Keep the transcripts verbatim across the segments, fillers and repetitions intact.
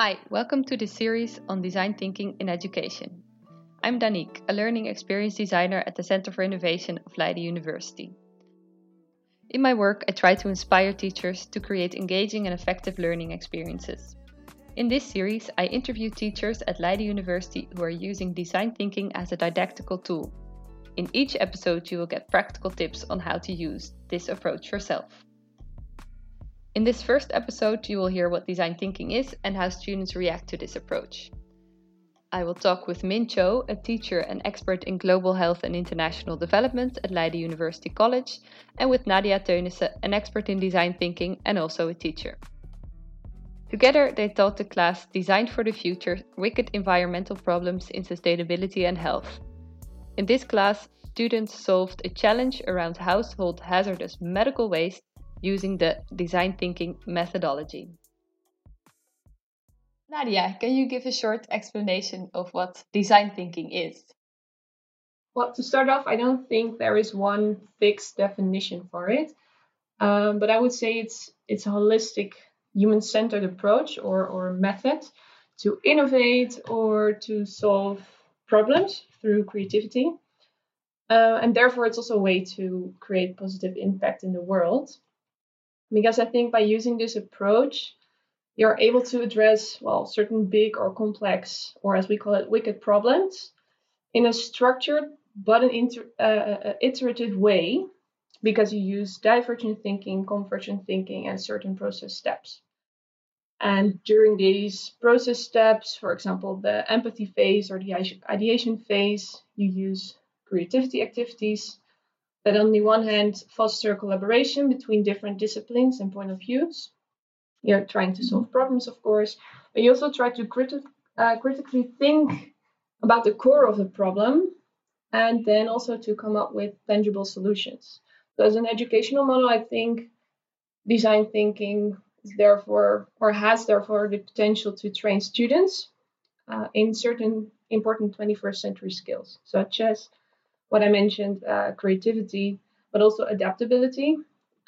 Hi, welcome to this series on design thinking in education. I'm Danique, a learning experience designer at the Center for Innovation of Leiden University. In my work, I try to inspire teachers to create engaging and effective learning experiences. In this series, I interview teachers at Leiden University who are using design thinking as a didactical tool. In each episode, you will get practical tips on how to use this approach yourself. In this first episode, you will hear what design thinking is and how students react to this approach. I will talk with Min Cho, a teacher and expert in global health and international development at Leiden University College, and with Nadia Teunissen, an expert in design thinking and also a teacher. Together, they taught the class Design for the Future: Wicked Environmental Problems in Sustainability and Health. In this class, students solved a challenge around household hazardous medical waste using the design thinking methodology. Nadia, can you give a short explanation of what design thinking is? Well, to start off, I don't think there is one fixed definition for it, um, but I would say it's it's a holistic, human-centered approach or, or method to innovate or to solve problems through creativity. Uh, and therefore, it's also a way to create positive impact in the world. Because I think by using this approach, you're able to address, well, certain big or complex, or as we call it, wicked problems in a structured but an inter- uh, iterative way, because you use divergent thinking, convergent thinking, and certain process steps. And during these process steps, for example, the empathy phase or the ideation phase, you use creativity activities that on the one hand foster collaboration between different disciplines and point of views. You're trying to solve problems, of course, but you also try to criti- uh, critically think about the core of the problem and then also to come up with tangible solutions. So as an educational model, I think design thinking is therefore, or has therefore the potential to train students uh, in certain important twenty-first century skills, such as what I mentioned, uh, creativity, but also adaptability.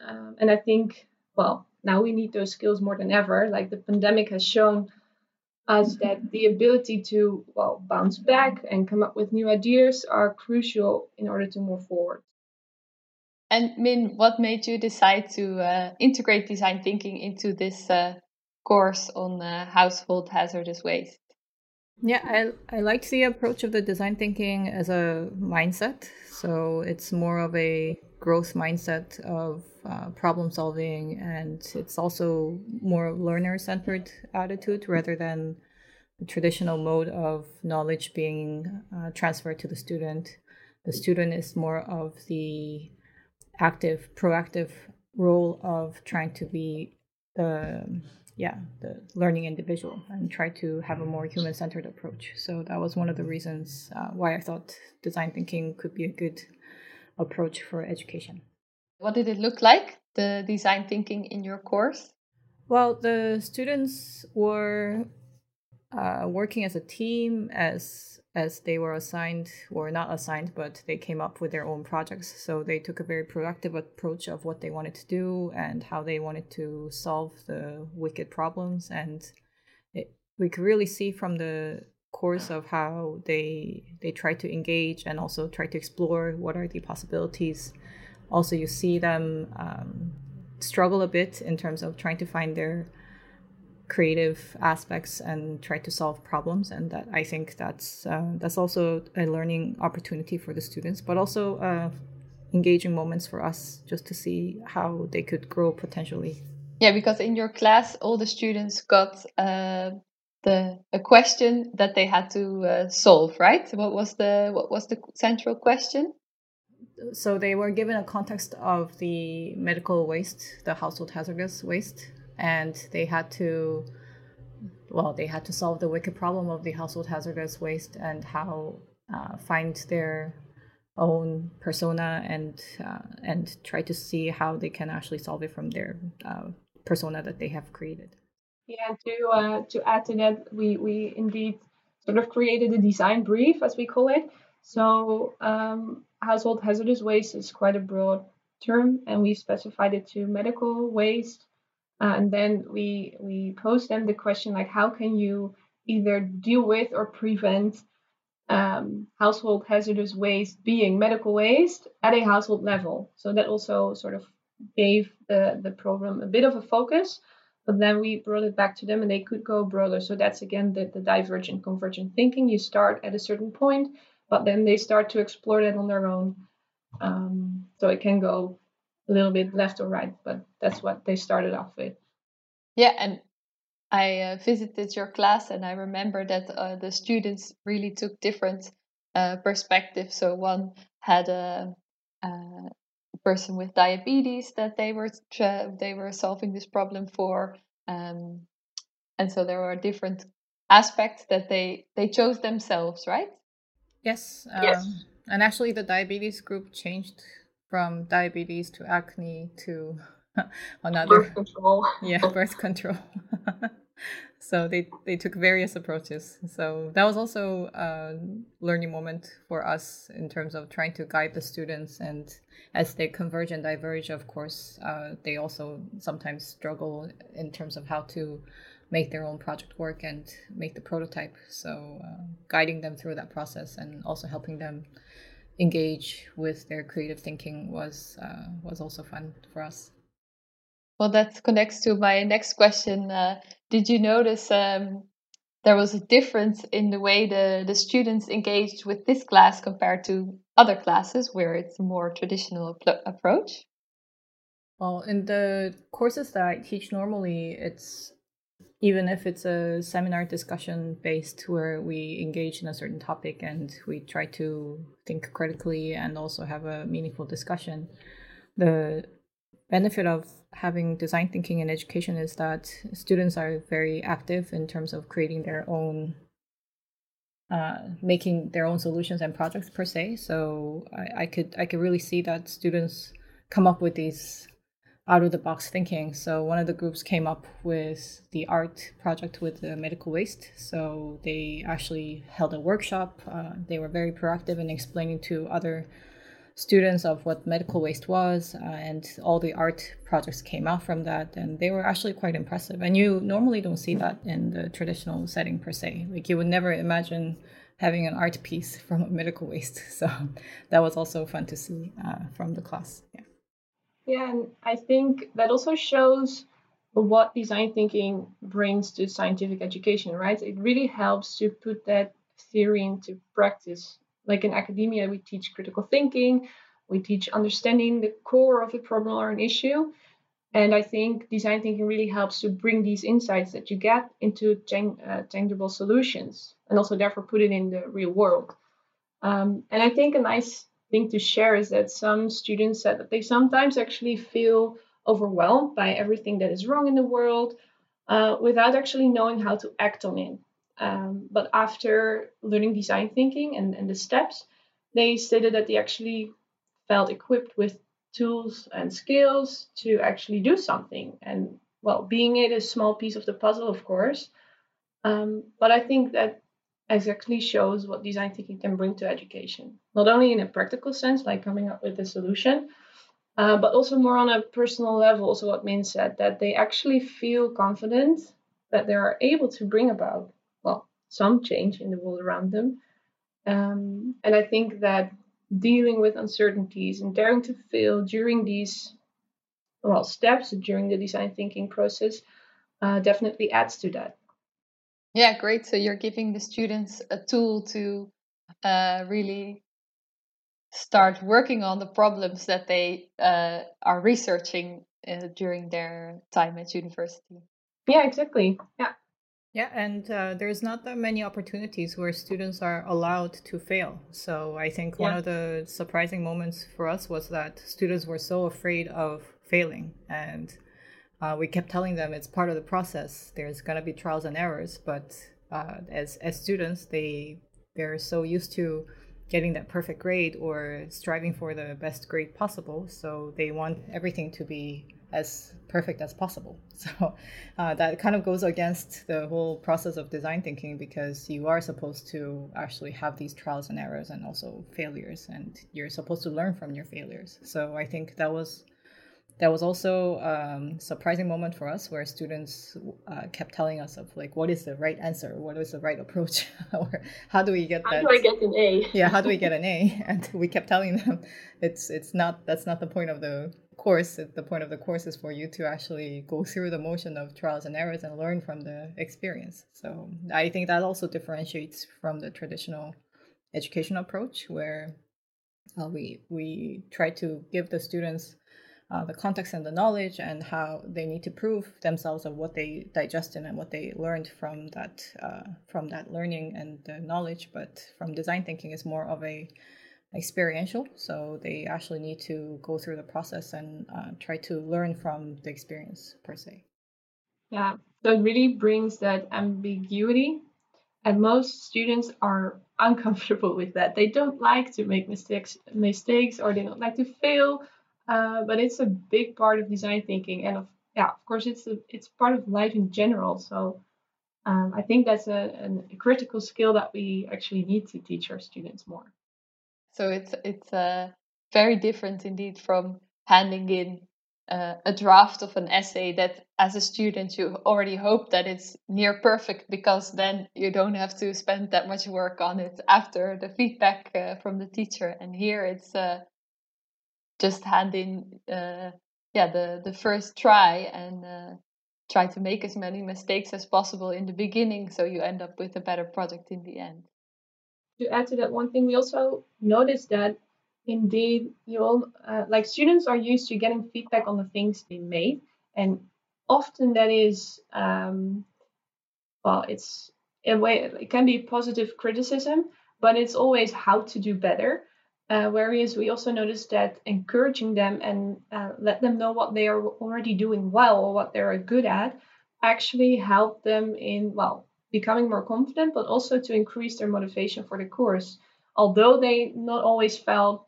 Um, and I think, well, now we need those skills more than ever. Like the pandemic has shown us that the ability to, well, bounce back and come up with new ideas are crucial in order to move forward. And Min, what made you decide to uh, integrate design thinking into this uh, course on uh, household hazardous waste? Yeah, I I liked the approach of the design thinking as a mindset. So it's more of a growth mindset of uh, problem solving, and it's also more learner-centered attitude rather than the traditional mode of knowledge being uh, transferred to the student. The student is more of the active, proactive role of trying to be the yeah the learning individual and try to have a more human-centered approach. So that was one of the reasons uh, why I thought design thinking could be a good approach for education. What did it look like, the design thinking in your course? Well, the students were uh, working as a team, as as they were assigned, or not assigned, but they came up with their own projects. So they took a very proactive approach of what they wanted to do and how they wanted to solve the wicked problems. And it, we could really see from the course of how they they try to engage and also try to explore what are the possibilities. Also, you see them um, struggle a bit in terms of trying to find their creative aspects and try to solve problems. And that I think that's uh, that's also a learning opportunity for the students, but also uh, engaging moments for us just to see how they could grow potentially. Yeah, because in your class, all the students got uh... The a question that they had to uh, solve, right? What was the what was the central question? So they were given a context of the medical waste, the household hazardous waste, and they had to, well, they had to solve the wicked problem of the household hazardous waste and how uh, find their own persona and uh, and try to see how they can actually solve it from their uh, persona that they have created. Yeah, to uh, to add to that, we, we indeed sort of created a design brief, as we call it. So um, household hazardous waste is quite a broad term, and we specified it to medical waste, Uh, and then we we pose them the question, like, how can you either deal with or prevent um, household hazardous waste being medical waste at a household level? So that also sort of gave the, the program a bit of a focus, but then we brought it back to them and they could go broader. So that's, again, the, the divergent, convergent thinking. You start at a certain point, but then they start to explore that on their own. Um, so it can go a little bit left or right, but that's what they started off with. Yeah, and I uh, visited your class and I remember that uh, the students really took different uh, perspectives. So one had a, a person with diabetes that they were tra- they were solving this problem for, um, and so there were different aspects that they they chose themselves, right? Yes. Um, yes. And actually, the diabetes group changed from diabetes to acne to another birth control. Yeah, birth control. So they, they took various approaches. So that was also a learning moment for us in terms of trying to guide the students. And as they converge and diverge, of course, uh, they also sometimes struggle in terms of how to make their own project work and make the prototype. So uh, guiding them through that process and also helping them engage with their creative thinking was uh, was also fun for us. Well, that connects to my next question. Uh, did you notice um, there was a difference in the way the, the students engaged with this class compared to other classes where it's a more traditional pl- approach? Well, in the courses that I teach normally, it's even if it's a seminar discussion based where we engage in a certain topic and we try to think critically and also have a meaningful discussion, the benefit of having design thinking in education is that students are very active in terms of creating their own, uh, making their own solutions and projects per se. So I, I could I could really see that students come up with these out-of-the-box thinking. So one of the groups came up with the art project with the medical waste. So they actually held a workshop. Uh, they were very proactive in explaining to other students of what medical waste was, uh, and all the art projects came out from that. And they were actually quite impressive. And you normally don't see that in the traditional setting per se. Like, you would never imagine having an art piece from medical waste. So that was also fun to see uh, from the class. Yeah. Yeah, and I think that also shows what design thinking brings to scientific education, right? It really helps to put that theory into practice. Like in academia, we teach critical thinking, we teach understanding the core of a problem or an issue. And I think design thinking really helps to bring these insights that you get into tang- uh, tangible solutions, and also therefore put it in the real world. Um, and I think a nice thing to share is that some students said that they sometimes actually feel overwhelmed by everything that is wrong in the world uh, without actually knowing how to act on it. Um, but after learning design thinking and, and the steps, they stated that they actually felt equipped with tools and skills to actually do something. And, well, being it a small piece of the puzzle, of course. Um, but I think that exactly shows what design thinking can bring to education, not only in a practical sense, like coming up with a solution, uh, but also more on a personal level. So what Min said, that they actually feel confident that they are able to bring about, well, some change in the world around them. Um, and I think that dealing with uncertainties and daring to fail during these, well, steps during the design thinking process uh, definitely adds to that. Yeah, great. So you're giving the students a tool to uh, really start working on the problems that they uh, are researching uh, during their time at university. Yeah, exactly. Yeah. Yeah, and uh, there's not that many opportunities where students are allowed to fail. So I think yeah. one of the surprising moments for us was that students were so afraid of failing, and Uh, we kept telling them it's part of the process. There's going to be trials and errors, but uh, as as students, they they're so used to getting that perfect grade or striving for the best grade possible. So they want everything to be as perfect as possible. So uh, that kind of goes against the whole process of design thinking, because you are supposed to actually have these trials and errors and also failures, and you're supposed to learn from your failures. So I think that was there was also a um, surprising moment for us where students uh, kept telling us of like, what is the right answer? What is the right approach? Or how do we get that? How do I get an A? Yeah, how do we get an A? And we kept telling them, it's it's not, that's not the point of the course. The point of the course is for you to actually go through the motion of trials and errors and learn from the experience. So I think that also differentiates from the traditional educational approach where uh, we we try to give the students Uh, the context and the knowledge and how they need to prove themselves of what they digested and what they learned from that uh, from that learning and the knowledge. But from design thinking is more of a experiential, so they actually need to go through the process and uh, try to learn from the experience per se. Yeah, so it really brings that ambiguity, and most students are uncomfortable with that. They don't like to make mistakes, mistakes or they don't like to fail. Uh, but it's a big part of design thinking, and of, yeah, of course, it's a, it's part of life in general. So um, I think that's a, a critical skill that we actually need to teach our students more. So it's it's uh, very different indeed from handing in uh, a draft of an essay that, as a student, you already hope that it's near perfect because then you don't have to spend that much work on it after the feedback uh, from the teacher. And here it's. Uh, Just hand in, uh, yeah, the, the first try and uh, try to make as many mistakes as possible in the beginning, so you end up with a better product in the end. To add to that one thing, we also noticed that indeed you all uh, like students are used to getting feedback on the things they made, and often that is um, well, it's in a way it can be positive criticism, but it's always how to do better. Uh, whereas we also noticed that encouraging them and uh, let them know what they are already doing well or what they're good at actually help them in, well, becoming more confident, but also to increase their motivation for the course. Although they not always felt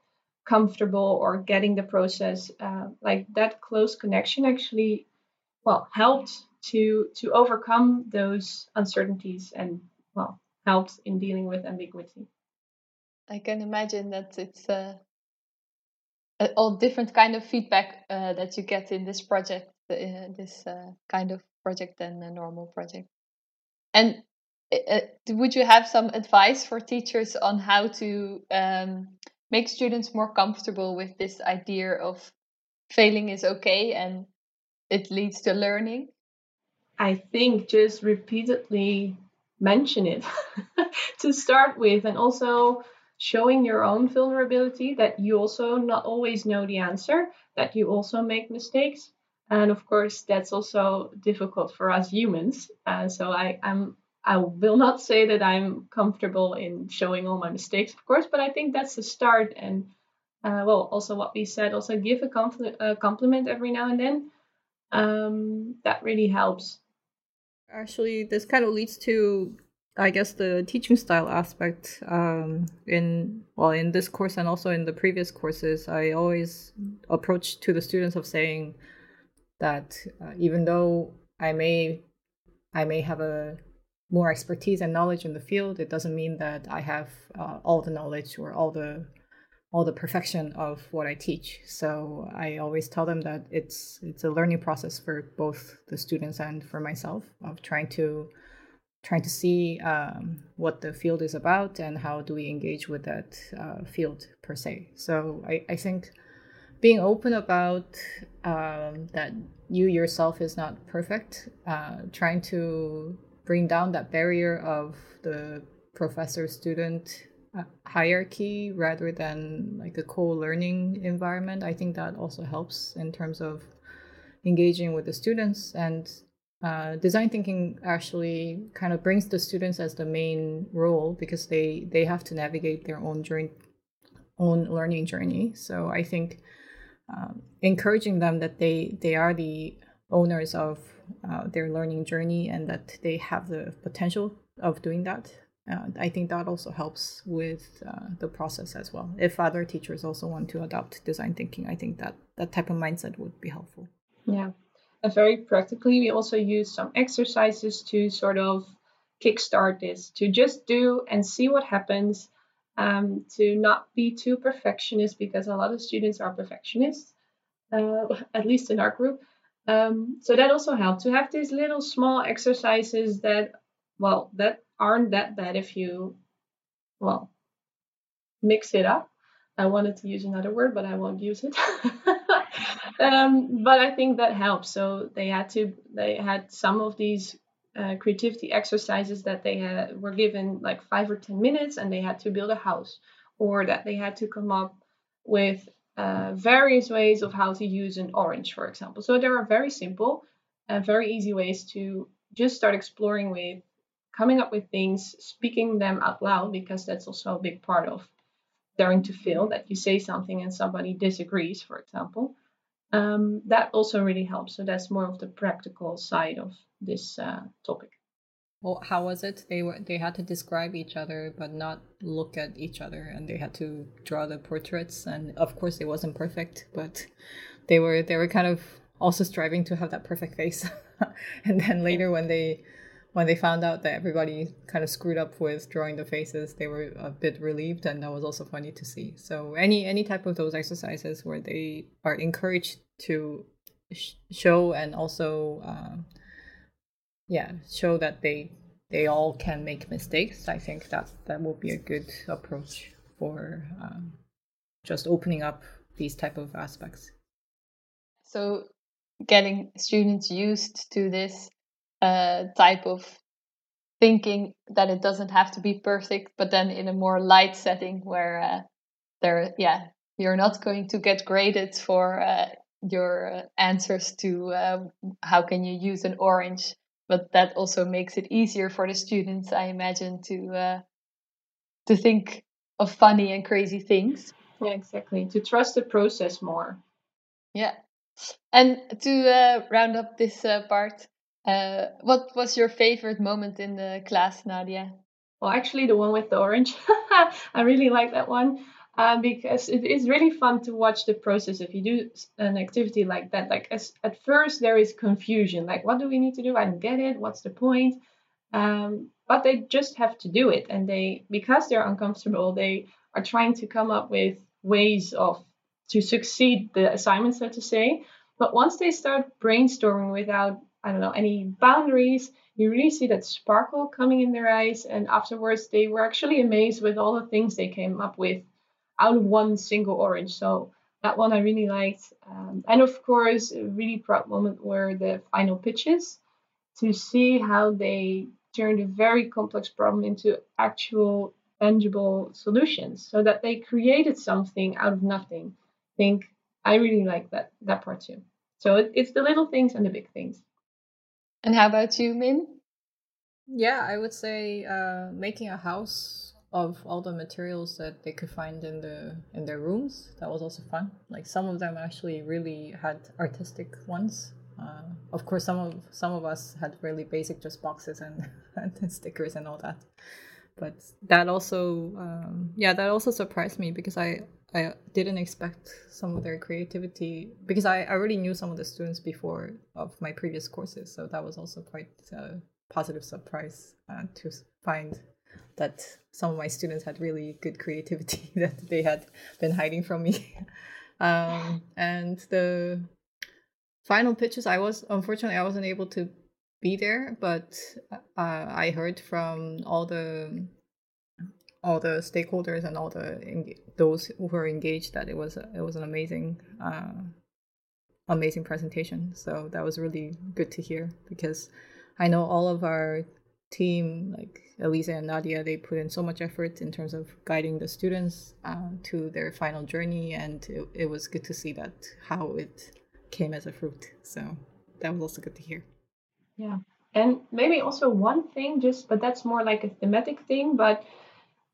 comfortable or getting the process, uh, like that close connection actually, well, helped to, to overcome those uncertainties and, well, helped in dealing with ambiguity. I can imagine that it's uh, all different kind of feedback uh, that you get in this project, uh, this uh, kind of project than a normal project. And uh, would you have some advice for teachers on how to um, make students more comfortable with this idea of failing is okay and it leads to learning? I think just repeatedly mention it to start with, and also showing your own vulnerability that you also not always know the answer, that you also make mistakes. And of course, that's also difficult for us humans. Uh, so I, I'm, I will not say that I'm comfortable in showing all my mistakes, of course, but I think that's the start. And uh, well, also what we said, also give a, compl- a compliment every now and then. Um, that really helps. Actually, this kind of leads to I guess the teaching style aspect um, in, well, in this course and also in the previous courses, I always approach to the students of saying that uh, even though I may, I may have a more expertise and knowledge in the field, it doesn't mean that I have uh, all the knowledge or all the, all the perfection of what I teach. So I always tell them that it's, it's a learning process for both the students and for myself of trying to trying to see um, what the field is about and how do we engage with that uh, field per se. So I, I think being open about um, that you yourself is not perfect, uh, trying to bring down that barrier of the professor-student hierarchy rather than like a co-learning environment, I think that also helps in terms of engaging with the students. And Uh, design thinking actually kind of brings the students as the main role because they, they have to navigate their own journey, own learning journey. So I think um, encouraging them that they, they are the owners of uh, their learning journey and that they have the potential of doing that. Uh, I think that also helps with uh, the process as well. If other teachers also want to adopt design thinking, I think that that type of mindset would be helpful. Yeah. And very practically, we also use some exercises to sort of kickstart this, to just do and see what happens, um, to not be too perfectionist because a lot of students are perfectionists. uh, at least in our group. Um, so that also helped to have these little small exercises that, well, that aren't that bad if you, well, mix it up. I wanted to use another word, but I won't use it. um, but I think that helps. So they had to, they had some of these uh, creativity exercises that they had, were given like five or ten minutes, and they had to build a house, or that they had to come up with uh, various ways of how to use an orange, for example. So there are very simple and very easy ways to just start exploring with, coming up with things, speaking them out loud, because that's also a big part of daring to fail, that you say something and somebody disagrees, for example. Um, that also really helps. So that's more of the practical side of this uh, topic. Well, how was it? They were, they had to describe each other, but not look at each other, and they had to draw the portraits. And of course, it wasn't perfect, but they were they were kind of also striving to have that perfect face. And then later, when they when they found out that everybody kind of screwed up with drawing the faces, they were a bit relieved, and that was also funny to see. So any any type of those exercises where they are encouraged to sh- show and also. Um, Yeah, show that they they all can make mistakes. I think that that will be a good approach for um, just opening up these type of aspects. So getting students used to this uh, type of thinking, that it doesn't have to be perfect, but then in a more light setting where uh, there, yeah, you're not going to get graded for uh, your answers to uh, how can you use an orange. But that also makes it easier for the students, I imagine, to uh, to think of funny and crazy things. Yeah, exactly. To trust the process more. Yeah. And to uh, round up this uh, part, uh, what was your favorite moment in the class, Nadia? Well, actually, the one with the orange. I really like that one uh, because it is really fun to watch the process. If you do an activity like that, like as, at first there is confusion, like what do we need to do? I don't get it. What's the point? Um, but they just have to do it, and they because they're uncomfortable, they are trying to come up with ways of to succeed the assignment, so to say. But once they start brainstorming without, I don't know, any boundaries, you really see that sparkle coming in their eyes, and afterwards they were actually amazed with all the things they came up with out of one single orange. So that one I really liked. Um, and of course, a really proud moment were the final pitches, to see how they turned a very complex problem into actual tangible solutions, so that they created something out of nothing. I think I really like that, that part too. So it, it's the little things and the big things. And how about you, Min? Yeah, I would say uh, making a house of all the materials that they could find in the in their rooms. That was also fun. Like some of them actually really had artistic ones. Uh, of course, some of some of us had really basic, just boxes and, and stickers and all that. But that also, um, yeah, that also surprised me, because I, I didn't expect some of their creativity, because I already knew some of the students before of my previous courses. So that was also quite a positive surprise uh, to find that some of my students had really good creativity that they had been hiding from me. Um, and the final pitches, I was, unfortunately, I wasn't able to be there, but uh, I heard from all the all the stakeholders and all the those who were engaged that it was it was an amazing uh, amazing presentation. So that was really good to hear, because I know all of our team, like Elisa and Nadia, they put in so much effort in terms of guiding the students uh, to their final journey, and it, it was good to see that how it came as a fruit. So that was also good to hear. Yeah, and maybe also one thing, just but that's more like a thematic thing, but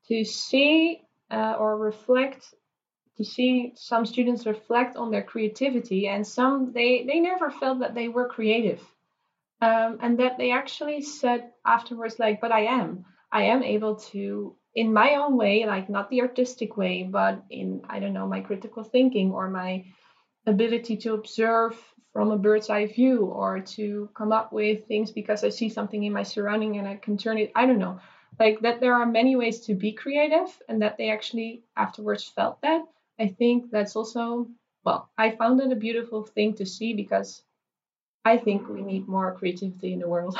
to see uh, or reflect, to see some students reflect on their creativity, and some they they never felt that they were creative. Um, and that they actually said afterwards, like, but I am, I am able to, in my own way, like not the artistic way, but in, I don't know, my critical thinking or my ability to observe from a bird's eye view, or to come up with things because I see something in my surrounding and I can turn it, I don't know, like that there are many ways to be creative, and that they actually afterwards felt that. I think that's also well, I found it a beautiful thing to see, because I think we need more creativity in the world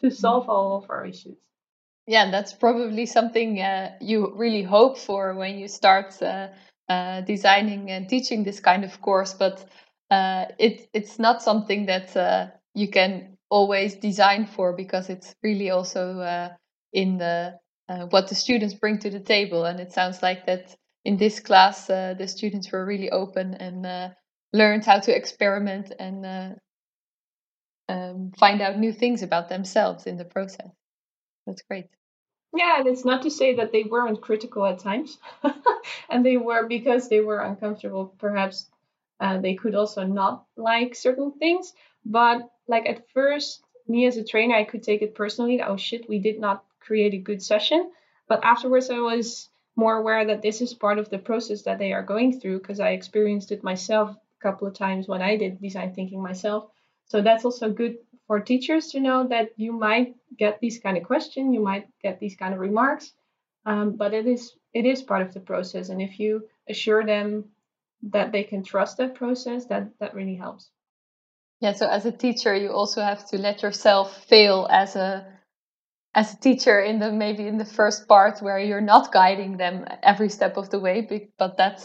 to solve all of our issues. Yeah, that's probably something uh, you really hope for when you start uh, uh, designing and teaching this kind of course. But uh, it it's not something that uh, you can always design for, because it's really also uh, in the uh, what the students bring to the table. And it sounds like that in this class, uh, the students were really open and uh, learned how to experiment and uh, um, find out new things about themselves in the process. That's great. Yeah, and it's not to say that they weren't critical at times. And they were, because they were uncomfortable, perhaps uh, they could also not like certain things. But like at first, me as a trainer, I could take it personally. Oh shit, we did not create a good session. But afterwards, I was more aware that this is part of the process that they are going through, because I experienced it myself a couple of times when I did design thinking myself. So that's also good for teachers to know that you might get these kind of questions, you might get these kind of remarks, um, but it is it is part of the process. And if you assure them that they can trust that process, that, that really helps. Yeah, so as a teacher, you also have to let yourself fail as a as a teacher in the maybe in the first part where you're not guiding them every step of the way, but that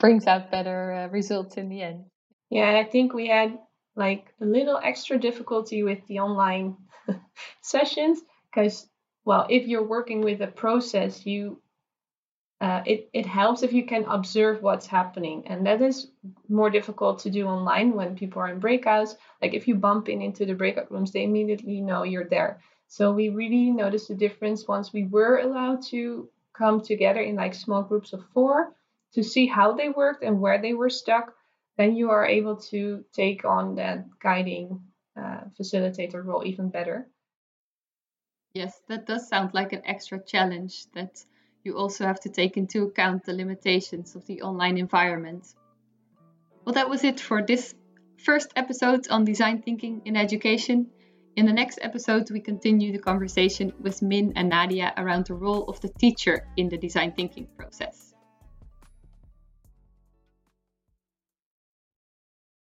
brings out better uh, results in the end. Yeah, and I think we had like a little extra difficulty with the online sessions, because, well, if you're working with a process, you uh, it, it helps if you can observe what's happening. And that is more difficult to do online when people are in breakouts. Like if you bump in into the breakout rooms, they immediately know you're there. So we really noticed the difference once we were allowed to come together in like small groups of four to see how they worked and where they were stuck. Then you are able to take on that guiding uh, facilitator role even better. Yes, that does sound like an extra challenge, that you also have to take into account the limitations of the online environment. Well, that was it for this first episode on design thinking in education. In the next episode, we continue the conversation with Min and Nadia around the role of the teacher in the design thinking process.